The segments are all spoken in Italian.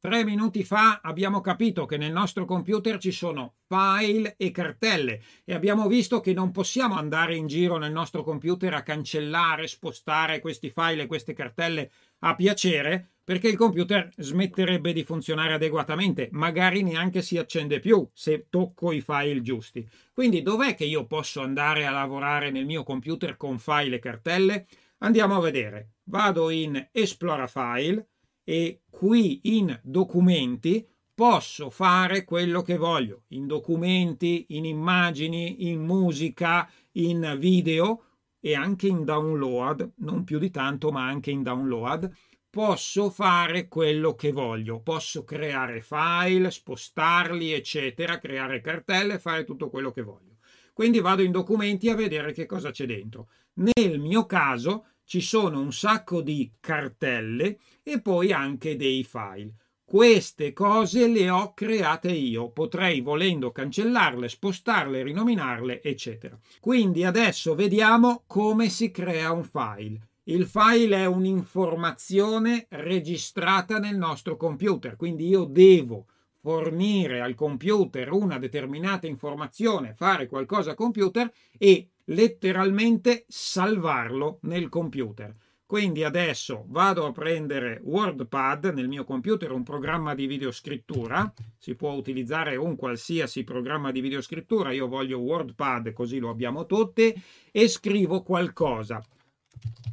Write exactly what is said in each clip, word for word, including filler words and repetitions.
Tre minuti fa abbiamo capito che nel nostro computer ci sono file e cartelle e abbiamo visto che non possiamo andare in giro nel nostro computer a cancellare, spostare questi file e queste cartelle a piacere, perché il computer smetterebbe di funzionare adeguatamente, magari neanche si accende più se tocco i file giusti. Quindi dov'è che io posso andare a lavorare nel mio computer con file e cartelle? Andiamo a vedere. Vado in Esplora File e qui in documenti posso fare quello che voglio, in documenti, in immagini, in musica, in video e anche in download, non più di tanto ma anche in download, posso fare quello che voglio, posso creare file, spostarli eccetera, creare cartelle, fare tutto quello che voglio. Quindi vado in documenti a vedere che cosa c'è dentro. Nel mio caso ci sono un sacco di cartelle e poi anche dei file. Queste cose le ho create io, potrei volendo cancellarle, spostarle, rinominarle, eccetera. Quindi adesso vediamo come si crea un file. Il file è un'informazione registrata nel nostro computer, quindi io devo fornire al computer una determinata informazione, fare qualcosa al computer e letteralmente salvarlo nel computer. Quindi adesso vado a prendere WordPad, nel mio computer un programma di videoscrittura, si può utilizzare un qualsiasi programma di videoscrittura, io voglio WordPad così lo abbiamo tutti, e scrivo qualcosa.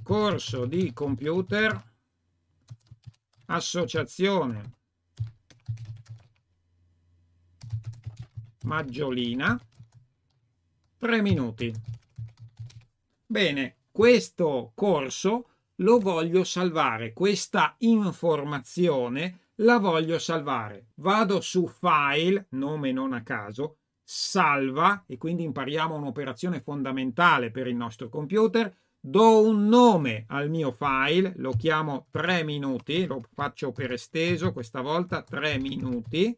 Corso di computer, Associazione Maggiolina, tre minuti. Bene, questo corso lo voglio salvare, questa informazione la voglio salvare. Vado su File, nome non a caso, Salva, e quindi impariamo un'operazione fondamentale per il nostro computer. Do un nome al mio file, lo chiamo tre minuti, lo faccio per esteso questa volta, tre minuti.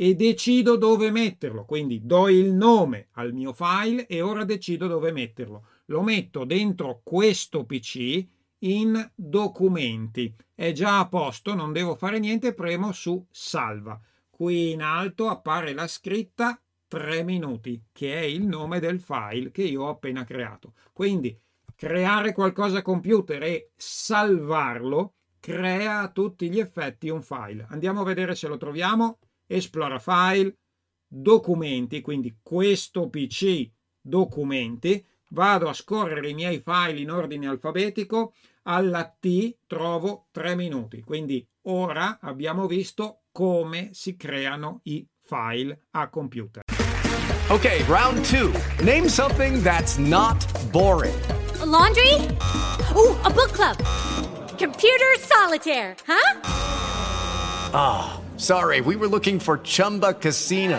E decido dove metterlo, quindi do il nome al mio file e ora decido dove metterlo. Lo metto dentro questo P C in documenti, è già a posto, non devo fare niente, premo su salva. Qui in alto appare la scritta tre minuti, che è il nome del file che io ho appena creato. Quindi creare qualcosa a computer e salvarlo crea a tutti gli effetti un file. Andiamo a vedere se lo troviamo. Esplora file, documenti, quindi questo P C, documenti, vado a scorrere i miei file in ordine alfabetico, alla T trovo tre minuti, quindi ora abbiamo visto come si creano i file a computer. Ok, round two. Name something that's not boring. A laundry? Oh, a book club. Computer solitaire, huh? Ah. Oh. Sorry, we were looking for Chumba Casino.